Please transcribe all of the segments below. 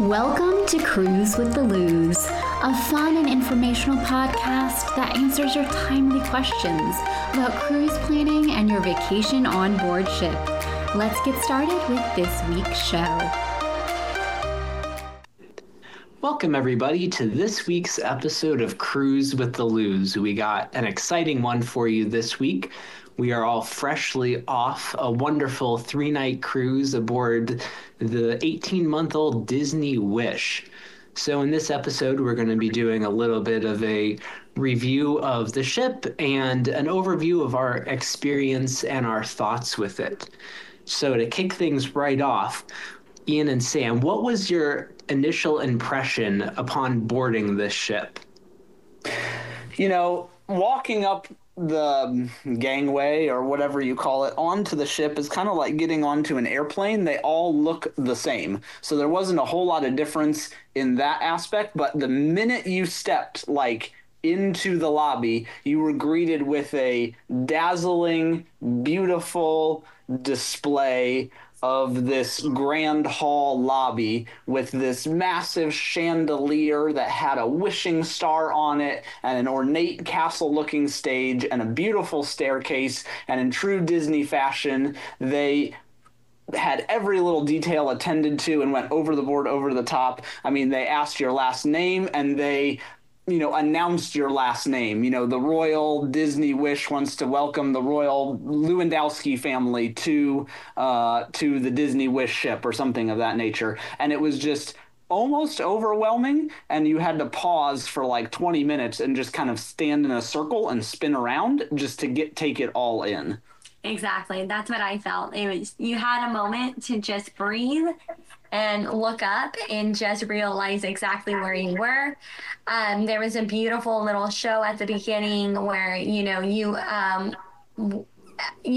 Welcome to Cruise with the Loos, a fun and informational podcast that answers your timely questions about cruise planning and your vacation on board ship. Let's get started with this week's show. Welcome everybody to this week's episode of Cruise with the Loos. We got an exciting one for you this week. We are all freshly off a wonderful 3-night cruise aboard the 18-month-old Disney Wish. So in this episode, we're going to be doing a little bit of a review of the ship and an overview of our experience and our thoughts with it. So to kick things right off, Ian and Sam, what was your initial impression upon boarding this ship? You know, walking up the gangway or whatever you call it onto the ship is kind of like getting onto an airplane. They all look the same. So there wasn't a whole lot of difference in that aspect, but the minute you stepped like into the lobby, you were greeted with a dazzling, beautiful display of this grand hall lobby with this massive chandelier that had a wishing star on it and an ornate castle-looking stage and a beautiful staircase. And in true Disney fashion, they had every little detail attended to and went over the board, over the top. I mean, they asked your last name and they announced your last name. You know, the Royal Disney Wish wants to welcome the Royal Lewandowski family to the Disney Wish ship or something of that nature. And it was just almost overwhelming. And you had to pause for like 20 minutes and just kind of stand in a circle and spin around just to take it all in. Exactly. That's what I felt. It was, you had a moment to just breathe and look up and just realize exactly where you were. There was a beautiful little show at the beginning where, you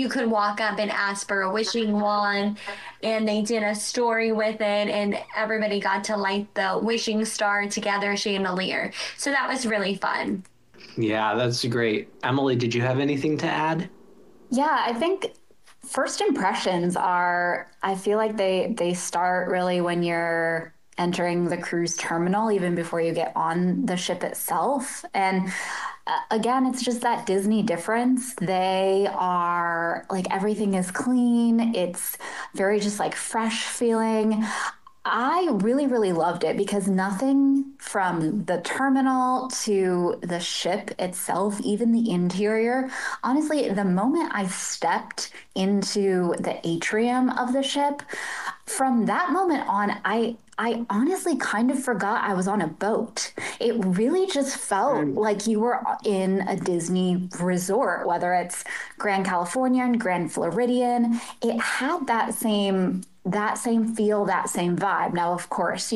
could walk up and ask for a wishing wand, and they did a story with it, and everybody got to light the wishing star together chandelier. So that was really fun. Yeah, that's great. Emily, did you have anything to add? Yeah, I think first impressions are, I feel like they start really when you're entering the cruise terminal, even before you get on the ship itself. And again, it's just that Disney difference. They are like, everything is clean. It's very just like fresh feeling. I really, really loved it because nothing from the terminal to the ship itself, even the interior, honestly, the moment I stepped into the atrium of the ship, from that moment on, I honestly kind of forgot I was on a boat. It really just felt like you were in a Disney resort, whether it's Grand Californian, Grand Floridian. It had that same feel, that same vibe. Now, of course,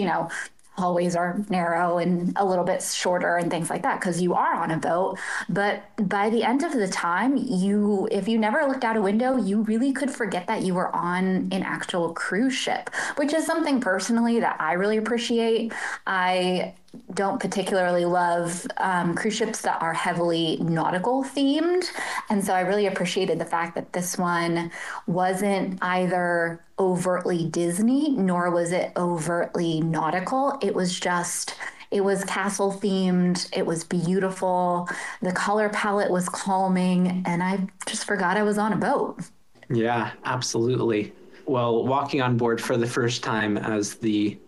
hallways are narrow and a little bit shorter and things like that because you are on a boat. But by the end of the time, if you never looked out a window, you really could forget that you were on an actual cruise ship, which is something personally that I really appreciate. I don't particularly love cruise ships that are heavily nautical themed. And so I really appreciated the fact that this one wasn't either overtly Disney, nor was it overtly nautical. It was castle themed. It was beautiful. The color palette was calming. And I just forgot I was on a boat. Yeah, absolutely. Well, walking on board for the first time as the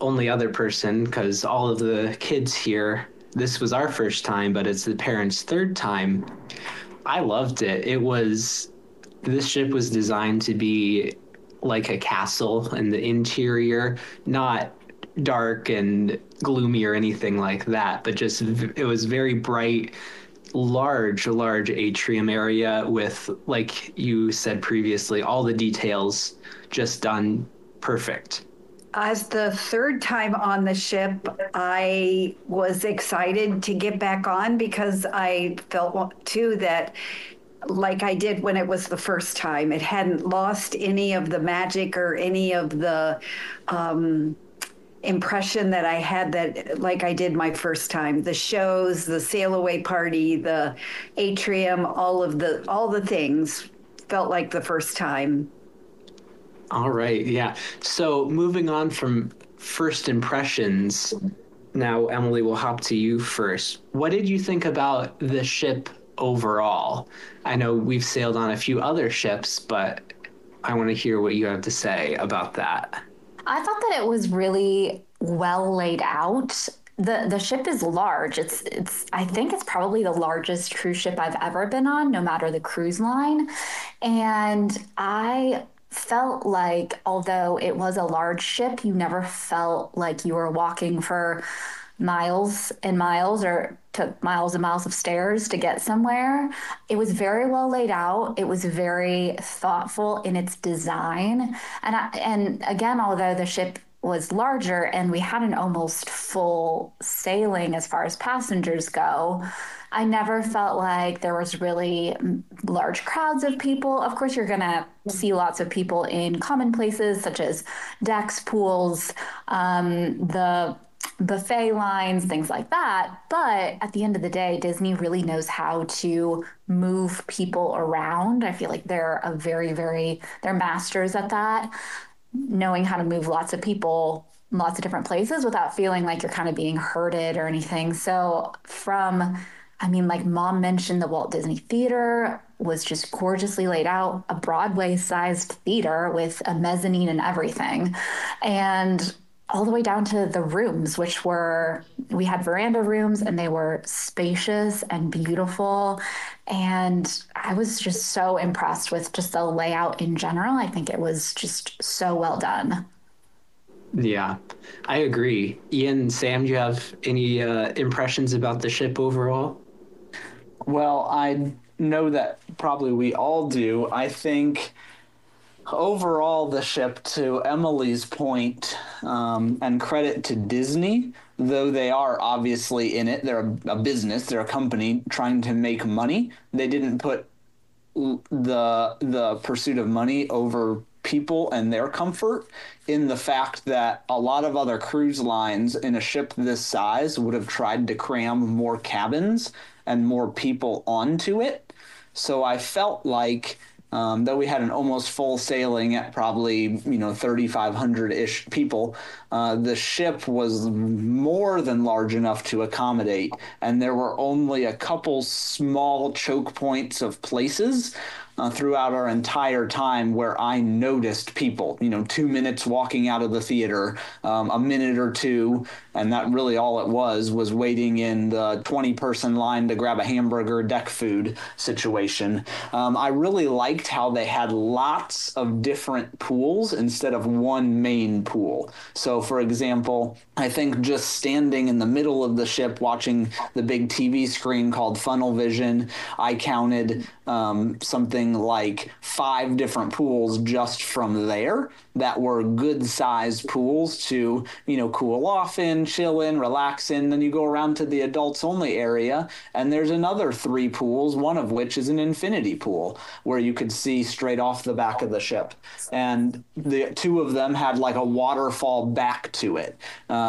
only other person, because all of the kids here, this was our first time, but it's the parents' third time. I loved it. This ship was designed to be like a castle in the interior, not dark and gloomy or anything like that, but just it was very bright, large atrium area with, like you said previously, all the details just done perfect. As the third time on the ship, I was excited to get back on because I felt too that, like I did when it was the first time, it hadn't lost any of the magic or any of the impression that I had that, like I did my first time. The shows, the sail away party, the atrium, all the things felt like the first time. All right. Yeah. So moving on from first impressions, now Emily will hop to you first. What did you think about the ship overall? I know we've sailed on a few other ships, but I want to hear what you have to say about that. I thought that it was really well laid out. The ship is large. It's I think it's probably the largest cruise ship I've ever been on, no matter the cruise line. And I felt like, although it was a large ship, you never felt like you were walking for miles and miles or took miles and miles of stairs to get somewhere. It was very well laid out. It was very thoughtful in its design. And again, although the ship was larger and we had an almost full sailing as far as passengers go, I never felt like there was really large crowds of people. Of course, you're going to see lots of people in common places such as decks, pools, the buffet lines, things like that. But at the end of the day, Disney really knows how to move people around. I feel like they're masters at that, knowing how to move lots of people in lots of different places without feeling like you're kind of being herded or anything. So like Mom mentioned, the Walt Disney Theater was just gorgeously laid out, a Broadway-sized theater with a mezzanine and everything. And all the way down to the rooms, which were, we had veranda rooms and they were spacious and beautiful. And I was just so impressed with just the layout in general. I think it was just so well done. Yeah, I agree. Ian, Sam, do you have any impressions about the ship overall? Well, I know that probably we all do. I think overall, the ship, to Emily's point, and credit to Disney, though they are obviously in it, they're a business, they're a company trying to make money. They didn't put the pursuit of money over people and their comfort, in the fact that a lot of other cruise lines in a ship this size would have tried to cram more cabins and more people onto it. So I felt like, though we had an almost full sailing at probably, 3,500-ish people, the ship was more than large enough to accommodate. And there were only a couple small choke points of places throughout our entire time where I noticed people, 2 minutes walking out of the theater, a minute or two, and that really all it was waiting in the 20-person line to grab a hamburger deck food situation. I really liked how they had lots of different pools instead of one main pool. So, for example, I think just standing in the middle of the ship watching the big TV screen called Funnel Vision, I counted something like 5 different pools just from there that were good sized pools to, cool off in, chill in, relax in. Then you go around to the adults only area and there's another 3 pools, one of which is an infinity pool where you could see straight off the back of the ship. And the 2 of them had like a waterfall back to it.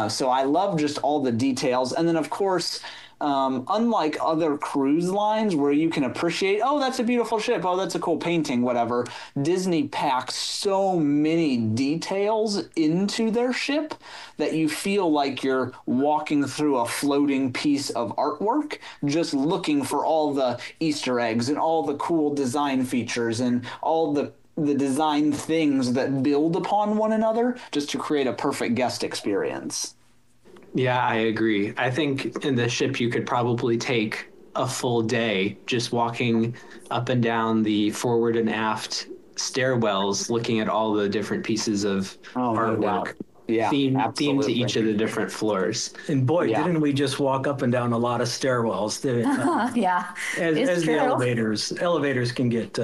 So I love just all the details. And then of course, unlike other cruise lines where you can appreciate, oh, that's a beautiful ship, oh, that's a cool painting, whatever, Disney packs so many details into their ship that you feel like you're walking through a floating piece of artwork, just looking for all the Easter eggs and all the cool design features and all the design things that build upon one another just to create a perfect guest experience. Yeah, I agree. I think in the ship, you could probably take a full day just walking up and down the forward and aft stairwells, looking at all the different pieces of artwork. Yeah, theme to each of the different floors. And boy, didn't we just walk up and down a lot of stairwells? Yeah, as the elevators can get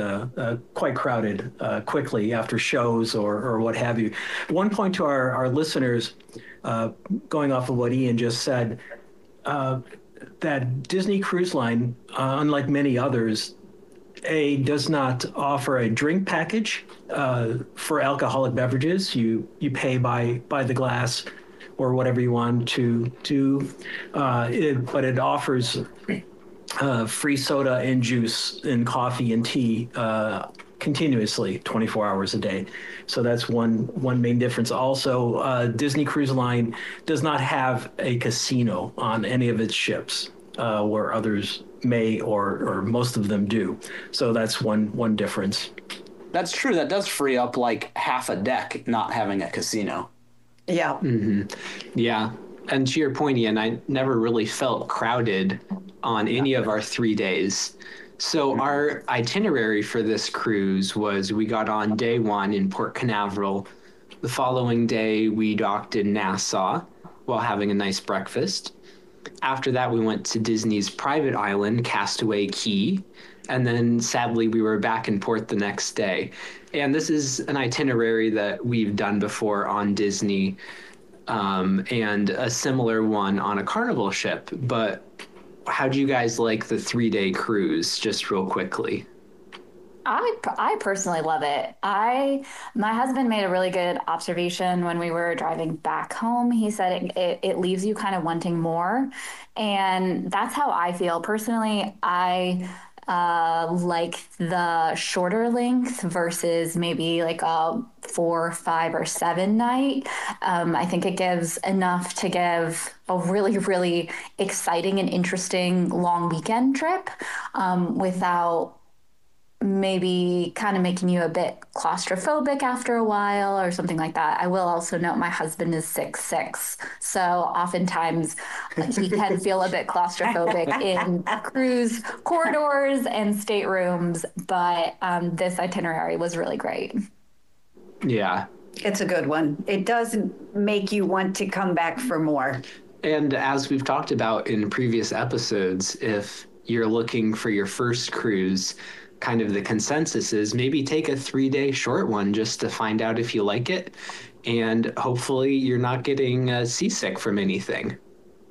quite crowded quickly after shows or what have you. One point to our listeners, going off of what Ian just said, that Disney Cruise Line, unlike many others, does not offer a drink package for alcoholic beverages. You pay by the glass or whatever you want to do, but it offers free soda and juice and coffee and tea continuously 24 hours a day. So that's one main difference. Also, Disney Cruise Line does not have a casino on any of its ships where others may or most of them do. So that's one difference. That's true. That does free up like half a deck not having a casino. Yeah. Mm-hmm. Yeah. And to your point, Ian, I never really felt crowded on any of our 3 days. So our itinerary for this cruise was we got on day one in Port Canaveral. The following day, we docked in Nassau while having a nice breakfast. After that, we went to Disney's private island, Castaway Cay. And then sadly, we were back in port the next day. And this is an itinerary that we've done before on Disney and a similar one on a Carnival ship. But how do you guys like the 3-day cruise, just real quickly? I personally love it. My husband made a really good observation when we were driving back home. He said it leaves you kind of wanting more. And that's how I feel. Personally, I like the shorter length versus maybe like a 4, 5, or 7 night. I think it gives enough to give a really, really exciting and interesting long weekend trip without maybe kind of making you a bit claustrophobic after a while or something like that. I will also note my husband is 6'6", so oftentimes he can feel a bit claustrophobic in cruise corridors and staterooms, but this itinerary was really great. Yeah. It's a good one. It does make you want to come back for more. And as we've talked about in previous episodes, if you're looking for your first cruise, kind of the consensus is maybe take a 3-day short one just to find out if you like it. And hopefully you're not getting seasick from anything.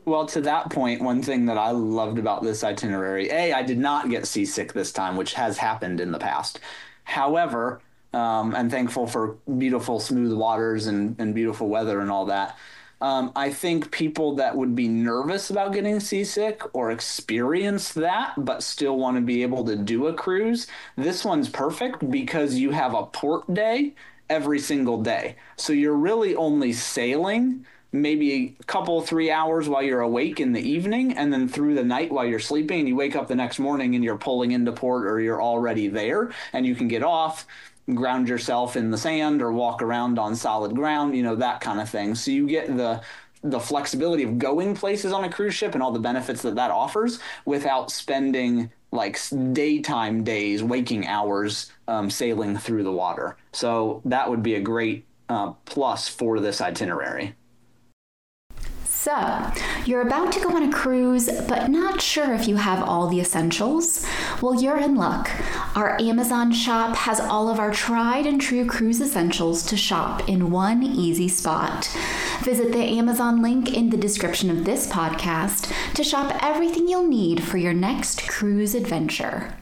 Well, to that point, one thing that I loved about this itinerary, I did not get seasick this time, which has happened in the past. However, I'm thankful for beautiful, smooth waters and beautiful weather and all that. I think people that would be nervous about getting seasick or experience that, but still want to be able to do a cruise, this one's perfect because you have a port day every single day. So you're really only sailing maybe a couple, 3 hours while you're awake in the evening and then through the night while you're sleeping, and you wake up the next morning and you're pulling into port or you're already there and you can get off, ground yourself in the sand or walk around on solid ground, that kind of thing. So you get the flexibility of going places on a cruise ship and all the benefits that offers without spending like daytime days, waking hours, sailing through the water. So that would be a great plus for this itinerary. So, you're about to go on a cruise, but not sure if you have all the essentials? Well, you're in luck. Our Amazon shop has all of our tried and true cruise essentials to shop in one easy spot. Visit the Amazon link in the description of this podcast to shop everything you'll need for your next cruise adventure.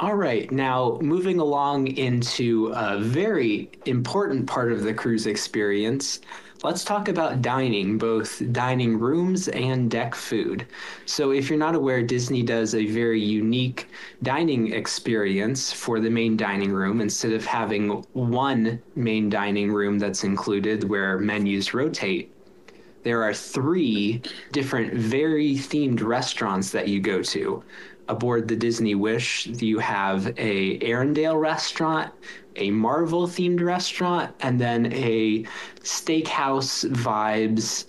All right, now moving along into a very important part of the cruise experience. Let's talk about dining, both dining rooms and deck food. So if you're not aware, Disney does a very unique dining experience for the main dining room. Instead of having one main dining room that's included where menus rotate, there are 3 different very themed restaurants that you go to. Aboard the Disney Wish, you have a Arendelle restaurant, a Marvel-themed restaurant, and then a steakhouse vibes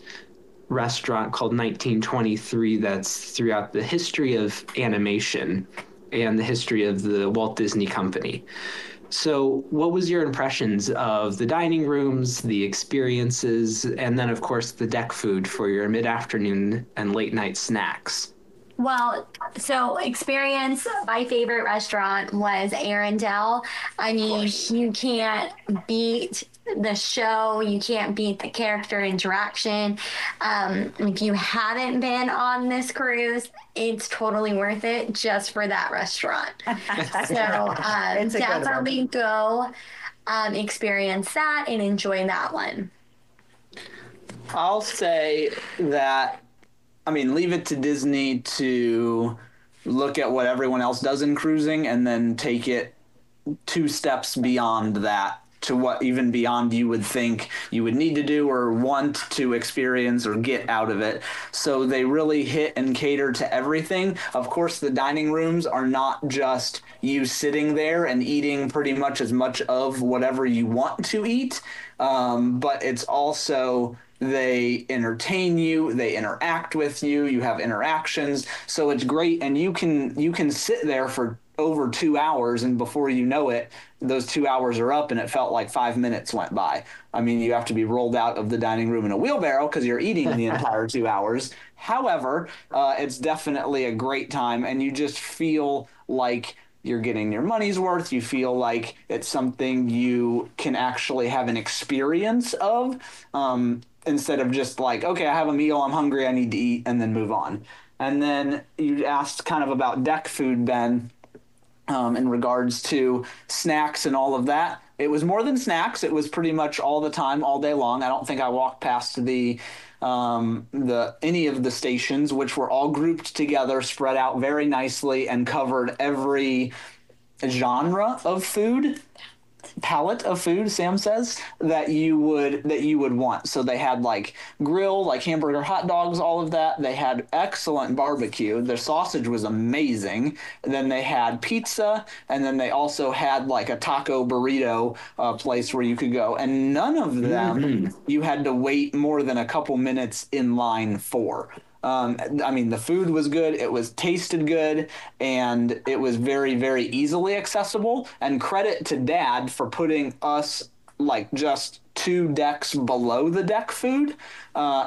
restaurant called 1923 that's throughout the history of animation and the history of the Walt Disney Company. So what was your impressions of the dining rooms, the experiences, and then, of course, the deck food for your mid-afternoon and late-night snacks? Well, so experience, my favorite restaurant was Arendelle. I mean, you can't beat the show. You can't beat the character interaction. If you haven't been on this cruise, it's totally worth it just for that restaurant. So definitely go experience that and enjoy that one. I'll say that leave it to Disney to look at what everyone else does in cruising and then take it two steps beyond that, to what even beyond you would think you would need to do or want to experience or get out of it. So they really hit and cater to everything. Of course, the dining rooms are not just you sitting there and eating pretty much of whatever you want to eat, but it's also they entertain you, they interact with you, you have interactions. So it's great, and you can sit there for over 2 hours, and before you know it, those 2 hours are up and it felt like 5 minutes went by. I mean, you have to be rolled out of the dining room in a wheelbarrow because you're eating the entire 2 hours. However, it's definitely a great time, and you just feel like you're getting your money's worth. You feel like it's something you can actually have an experience of, instead of just like, okay, I have a meal, I'm hungry, I need to eat, and then move on. And then you asked kind of about deck food, Ben. In regards to snacks and all of that, it was more than snacks. It was pretty much all the time, all day long. I don't think I walked past the any of the stations, which were all grouped together, spread out very nicely, and covered every genre of food, palette of food, Sam says, that you would want. So they had like grill, like hamburger, hot dogs, all of that. They had excellent barbecue. Their sausage was amazing. And then they had pizza, and then they also had like a taco burrito place where you could go. And none of them you had to wait more than a couple minutes in line for. I mean, the food was good, it was tasted good, and it was very, very easily accessible. And credit to Dad for putting us like just 2 decks below the deck food,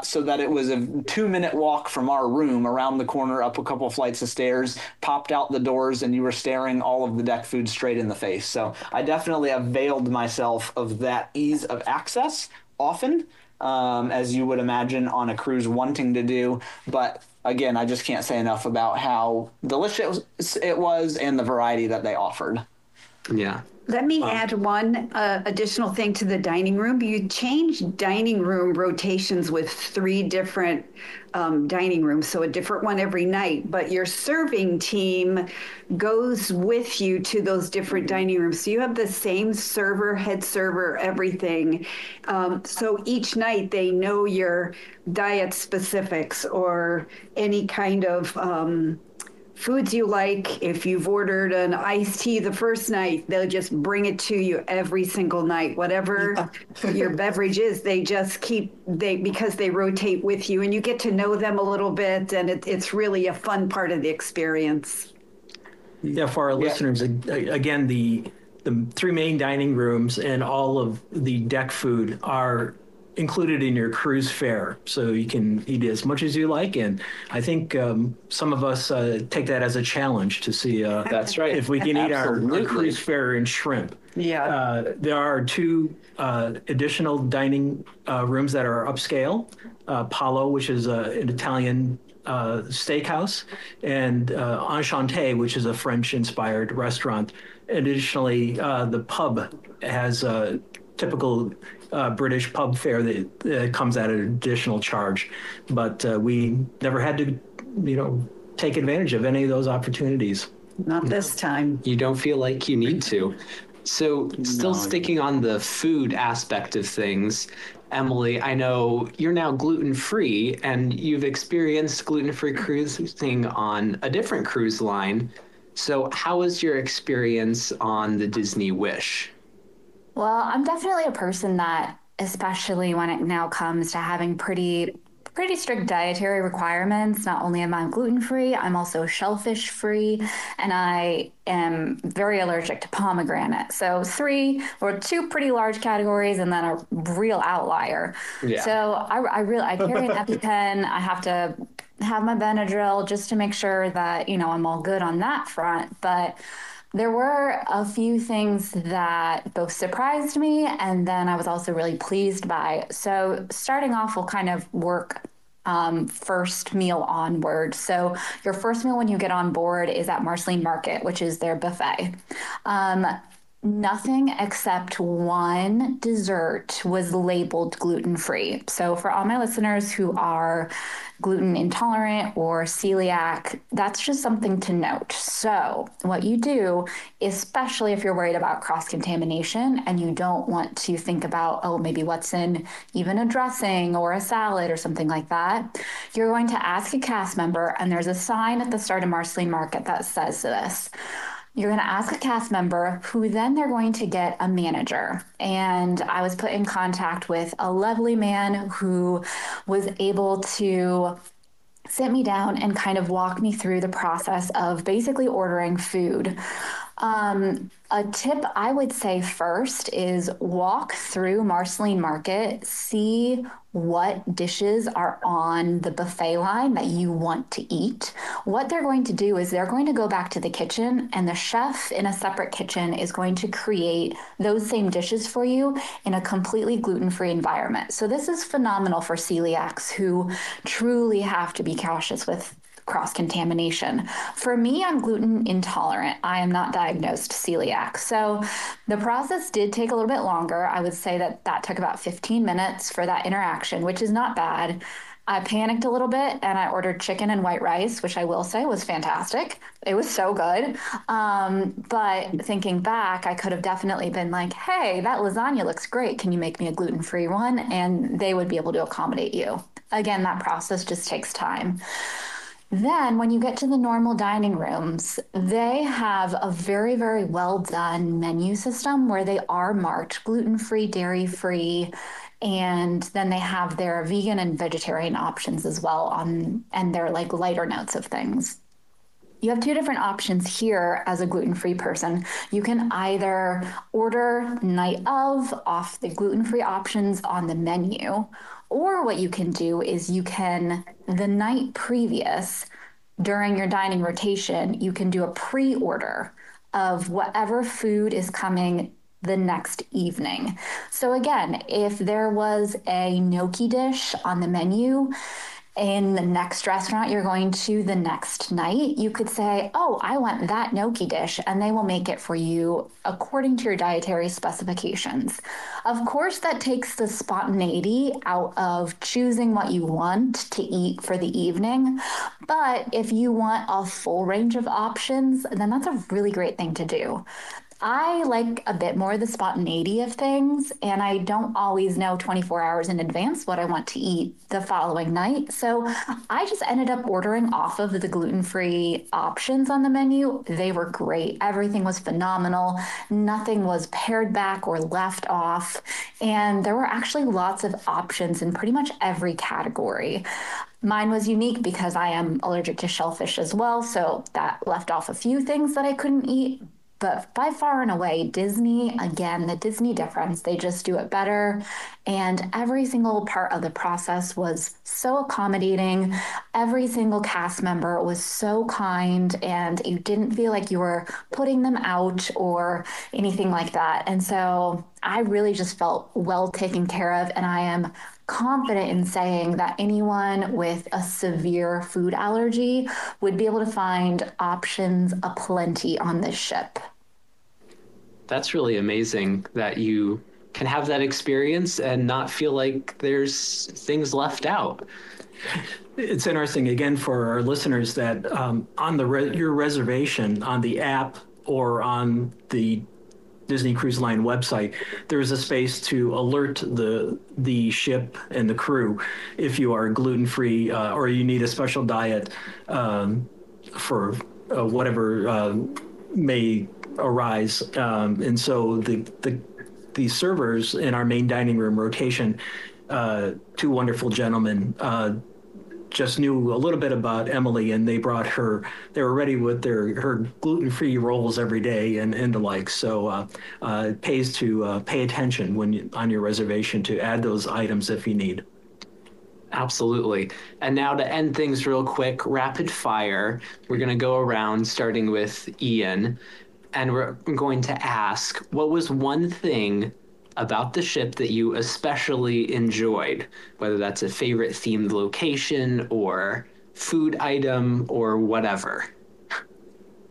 so that it was a 2-minute walk from our room, around the corner, up a couple flights of stairs, popped out the doors, and you were staring all of the deck food straight in the face. So I definitely availed myself of that ease of access often, as you would imagine on a cruise wanting to do. But again, I just can't say enough about how delicious it was and the variety that they offered. Yeah. Let me add one additional thing to the dining room. You change dining room rotations with 3 different dining rooms, so a different one every night, but your serving team goes with you to those different dining rooms. So you have the same server, head server, everything. So each night they know your diet specifics or any kind of foods you like. If you've ordered an iced tea the first night, they'll just bring it to you every single night. Whatever your beverage is, they just because they rotate with you, and you get to know them a little bit, and it's really a fun part of the experience. Yeah, for our listeners, again, the 3 main dining rooms and all of the deck food are included in your cruise fare, so you can eat as much as you like. And I think some of us take that as a challenge to see that's right, if we can eat our cruise fare in shrimp. Yeah. There are 2 additional dining rooms that are upscale. Palo, which is an Italian steakhouse, and Enchante, which is a French-inspired restaurant. Additionally, the pub has typical British pub fare that comes at an additional charge, but we never had to, take advantage of any of those opportunities. Not this time. You don't feel like you need to. So still sticking on the food aspect of things, Emily, I know you're now gluten-free, and you've experienced gluten-free cruising on a different cruise line. So how was your experience on the Disney Wish? Well, I'm definitely a person that, especially when it now comes to having pretty strict dietary requirements, not only am I gluten-free, I'm also shellfish-free, and I am very allergic to pomegranate. So 2 pretty large categories, and then a real outlier. Yeah. So I carry an EpiPen. I have to have my Benadryl just to make sure that, I'm all good on that front. But there were a few things that both surprised me and then I was also really pleased by. So starting off, we'll kind of work first meal onward. So your first meal when you get on board is at Marceline Market, which is their buffet. Nothing except one dessert was labeled gluten-free. So for all my listeners who are gluten intolerant or celiac, that's just something to note. So what you do, especially if you're worried about cross-contamination and you don't want to think about, oh, maybe what's in even a dressing or a salad or something like that, you're going to ask a cast member, and there's a sign at the start of Marceline Market that says this. You're going to ask a cast member who then they're going to get a manager. And I was put in contact with a lovely man who was able to sit me down and kind of walk me through the process of basically ordering food. A tip I would say first is walk through Marceline Market, see what dishes are on the buffet line that you want to eat. What they're going to do is they're going to go back to the kitchen, and the chef in a separate kitchen is going to create those same dishes for you in a completely gluten-free environment. So this is phenomenal for celiacs who truly have to be cautious with cross-contamination. For me, I'm gluten intolerant. I am not diagnosed celiac. So the process did take a little bit longer. I would say that took about 15 minutes for that interaction, which is not bad. I panicked a little bit and I ordered chicken and white rice, which I will say was fantastic. It was so good. But thinking back, I could have definitely been like, hey, that lasagna looks great. Can you make me a gluten-free one? And they would be able to accommodate you. Again, that process just takes time. Then when you get to the normal dining rooms, they have a very, very well done menu system where they are marked gluten-free, dairy-free, and then they have their vegan and vegetarian options as well on, and they're like lighter notes of things. You have two different options here as a gluten-free person. You can either order night of off the gluten-free options on the menu, or what you can do is you can, the night previous, during your dining rotation, you can do a pre-order of whatever food is coming the next evening. So again, if there was a gnocchi dish on the menu, in the next restaurant you're going to the next night, you could say, oh, I want that gnocchi dish, and they will make it for you according to your dietary specifications. Of course, that takes the spontaneity out of choosing what you want to eat for the evening. But if you want a full range of options, then that's a really great thing to do. I like a bit more the spontaneity of things, and I don't always know 24 hours in advance what I want to eat the following night. So I just ended up ordering off of the gluten-free options on the menu. They were great. Everything was phenomenal. Nothing was pared back or left off. And there were actually lots of options in pretty much every category. Mine was unique because I am allergic to shellfish as well, so that left off a few things that I couldn't eat. But by far and away, Disney, again, the Disney difference, they just do it better. And every single part of the process was so accommodating. Every single cast member was so kind, and you didn't feel like you were putting them out or anything like that. And so I really just felt well taken care of, and I am confident in saying that anyone with a severe food allergy would be able to find options aplenty on this ship. That's really amazing that you can have that experience and not feel like there's things left out. It's interesting, again, for our listeners, that on your reservation on the app or on the Disney Cruise Line website, there is a space to alert the ship and the crew if you are gluten-free or you need a special diet for whatever may arise. And so the servers in our main dining room rotation, two wonderful gentlemen, just knew a little bit about Emily, and they brought her, they were ready with her gluten-free rolls every day and the like. So it pays to pay attention when on your reservation to add those items if you need. Absolutely. And now to end things real quick, rapid fire. We're going to go around starting with Ian, and we're going to ask, what was one thing about the ship that you especially enjoyed, whether that's a favorite themed location or food item or whatever?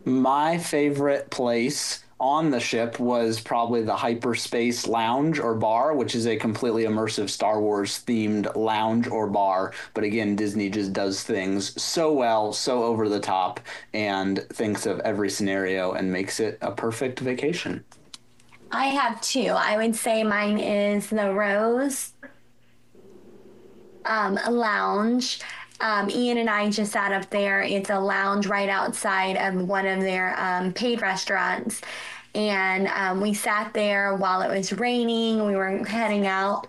My favorite place on the ship was probably the Hyperspace Lounge or Bar, which is a completely immersive Star Wars themed lounge or bar. But again, Disney just does things so well, so over the top, and thinks of every scenario and makes it a perfect vacation. I have two. I would say mine is the Rose Lounge. Ian and I just sat up there. It's a lounge right outside of one of their paid restaurants. And we sat there while it was raining. We were heading out.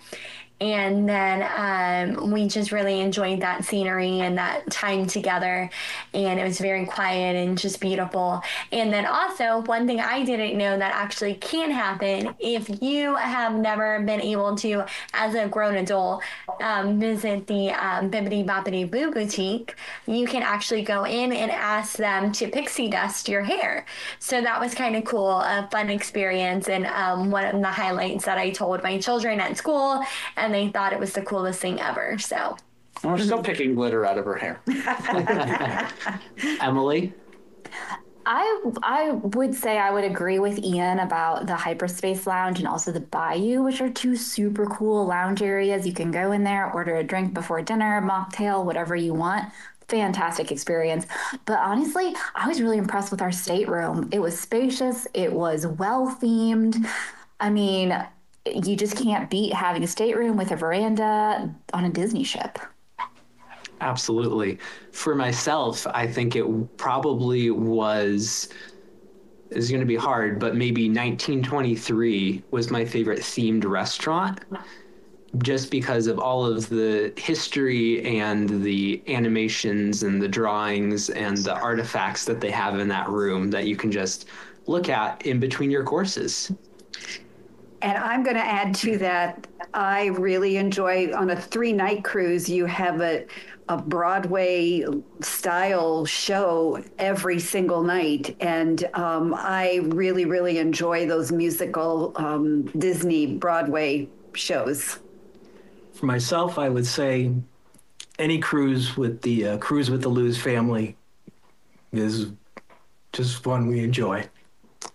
And then we just really enjoyed that scenery and that time together. And it was very quiet and just beautiful. And then also, one thing I didn't know that actually can happen if you have never been able to, as a grown adult, visit the Bibbidi-Bobbidi-Boo boutique, you can actually go in and ask them to pixie dust your hair. So that was kind of cool, a fun experience. And one of the highlights that I told my children at school, and they thought it was the coolest thing ever. So we're still picking glitter out of her hair. Emily? I would say I would agree with Ian about the Hyperspace Lounge and also the Bayou, which are two super cool lounge areas. You can go in there, order a drink before dinner, mocktail, whatever you want. Fantastic experience. But honestly, I was really impressed with our stateroom. It was spacious. It was well-themed. I mean, you just can't beat having a stateroom with a veranda on a Disney ship. Absolutely. For myself, I think it probably was, it's going to be hard, but maybe 1923 was my favorite themed restaurant, just because of all of the history and the animations and the drawings and the artifacts that they have in that room that you can just look at in between your courses. And I'm going to add to that, I really enjoy, on a 3-night cruise, you have a Broadway-style show every single night. And I really, really enjoy those musical Disney Broadway shows. For myself, I would say any cruise with the Luz family is just one we enjoy.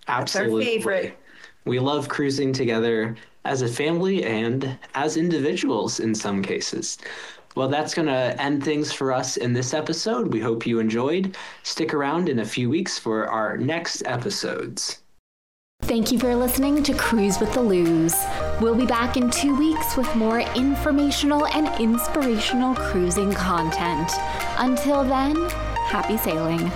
Absolutely. That's our favorite. We love cruising together as a family and as individuals in some cases. Well, that's going to end things for us in this episode. We hope you enjoyed. Stick around in a few weeks for our next episodes. Thank you for listening to Cruise with the Luz. We'll be back in 2 weeks with more informational and inspirational cruising content. Until then, happy sailing.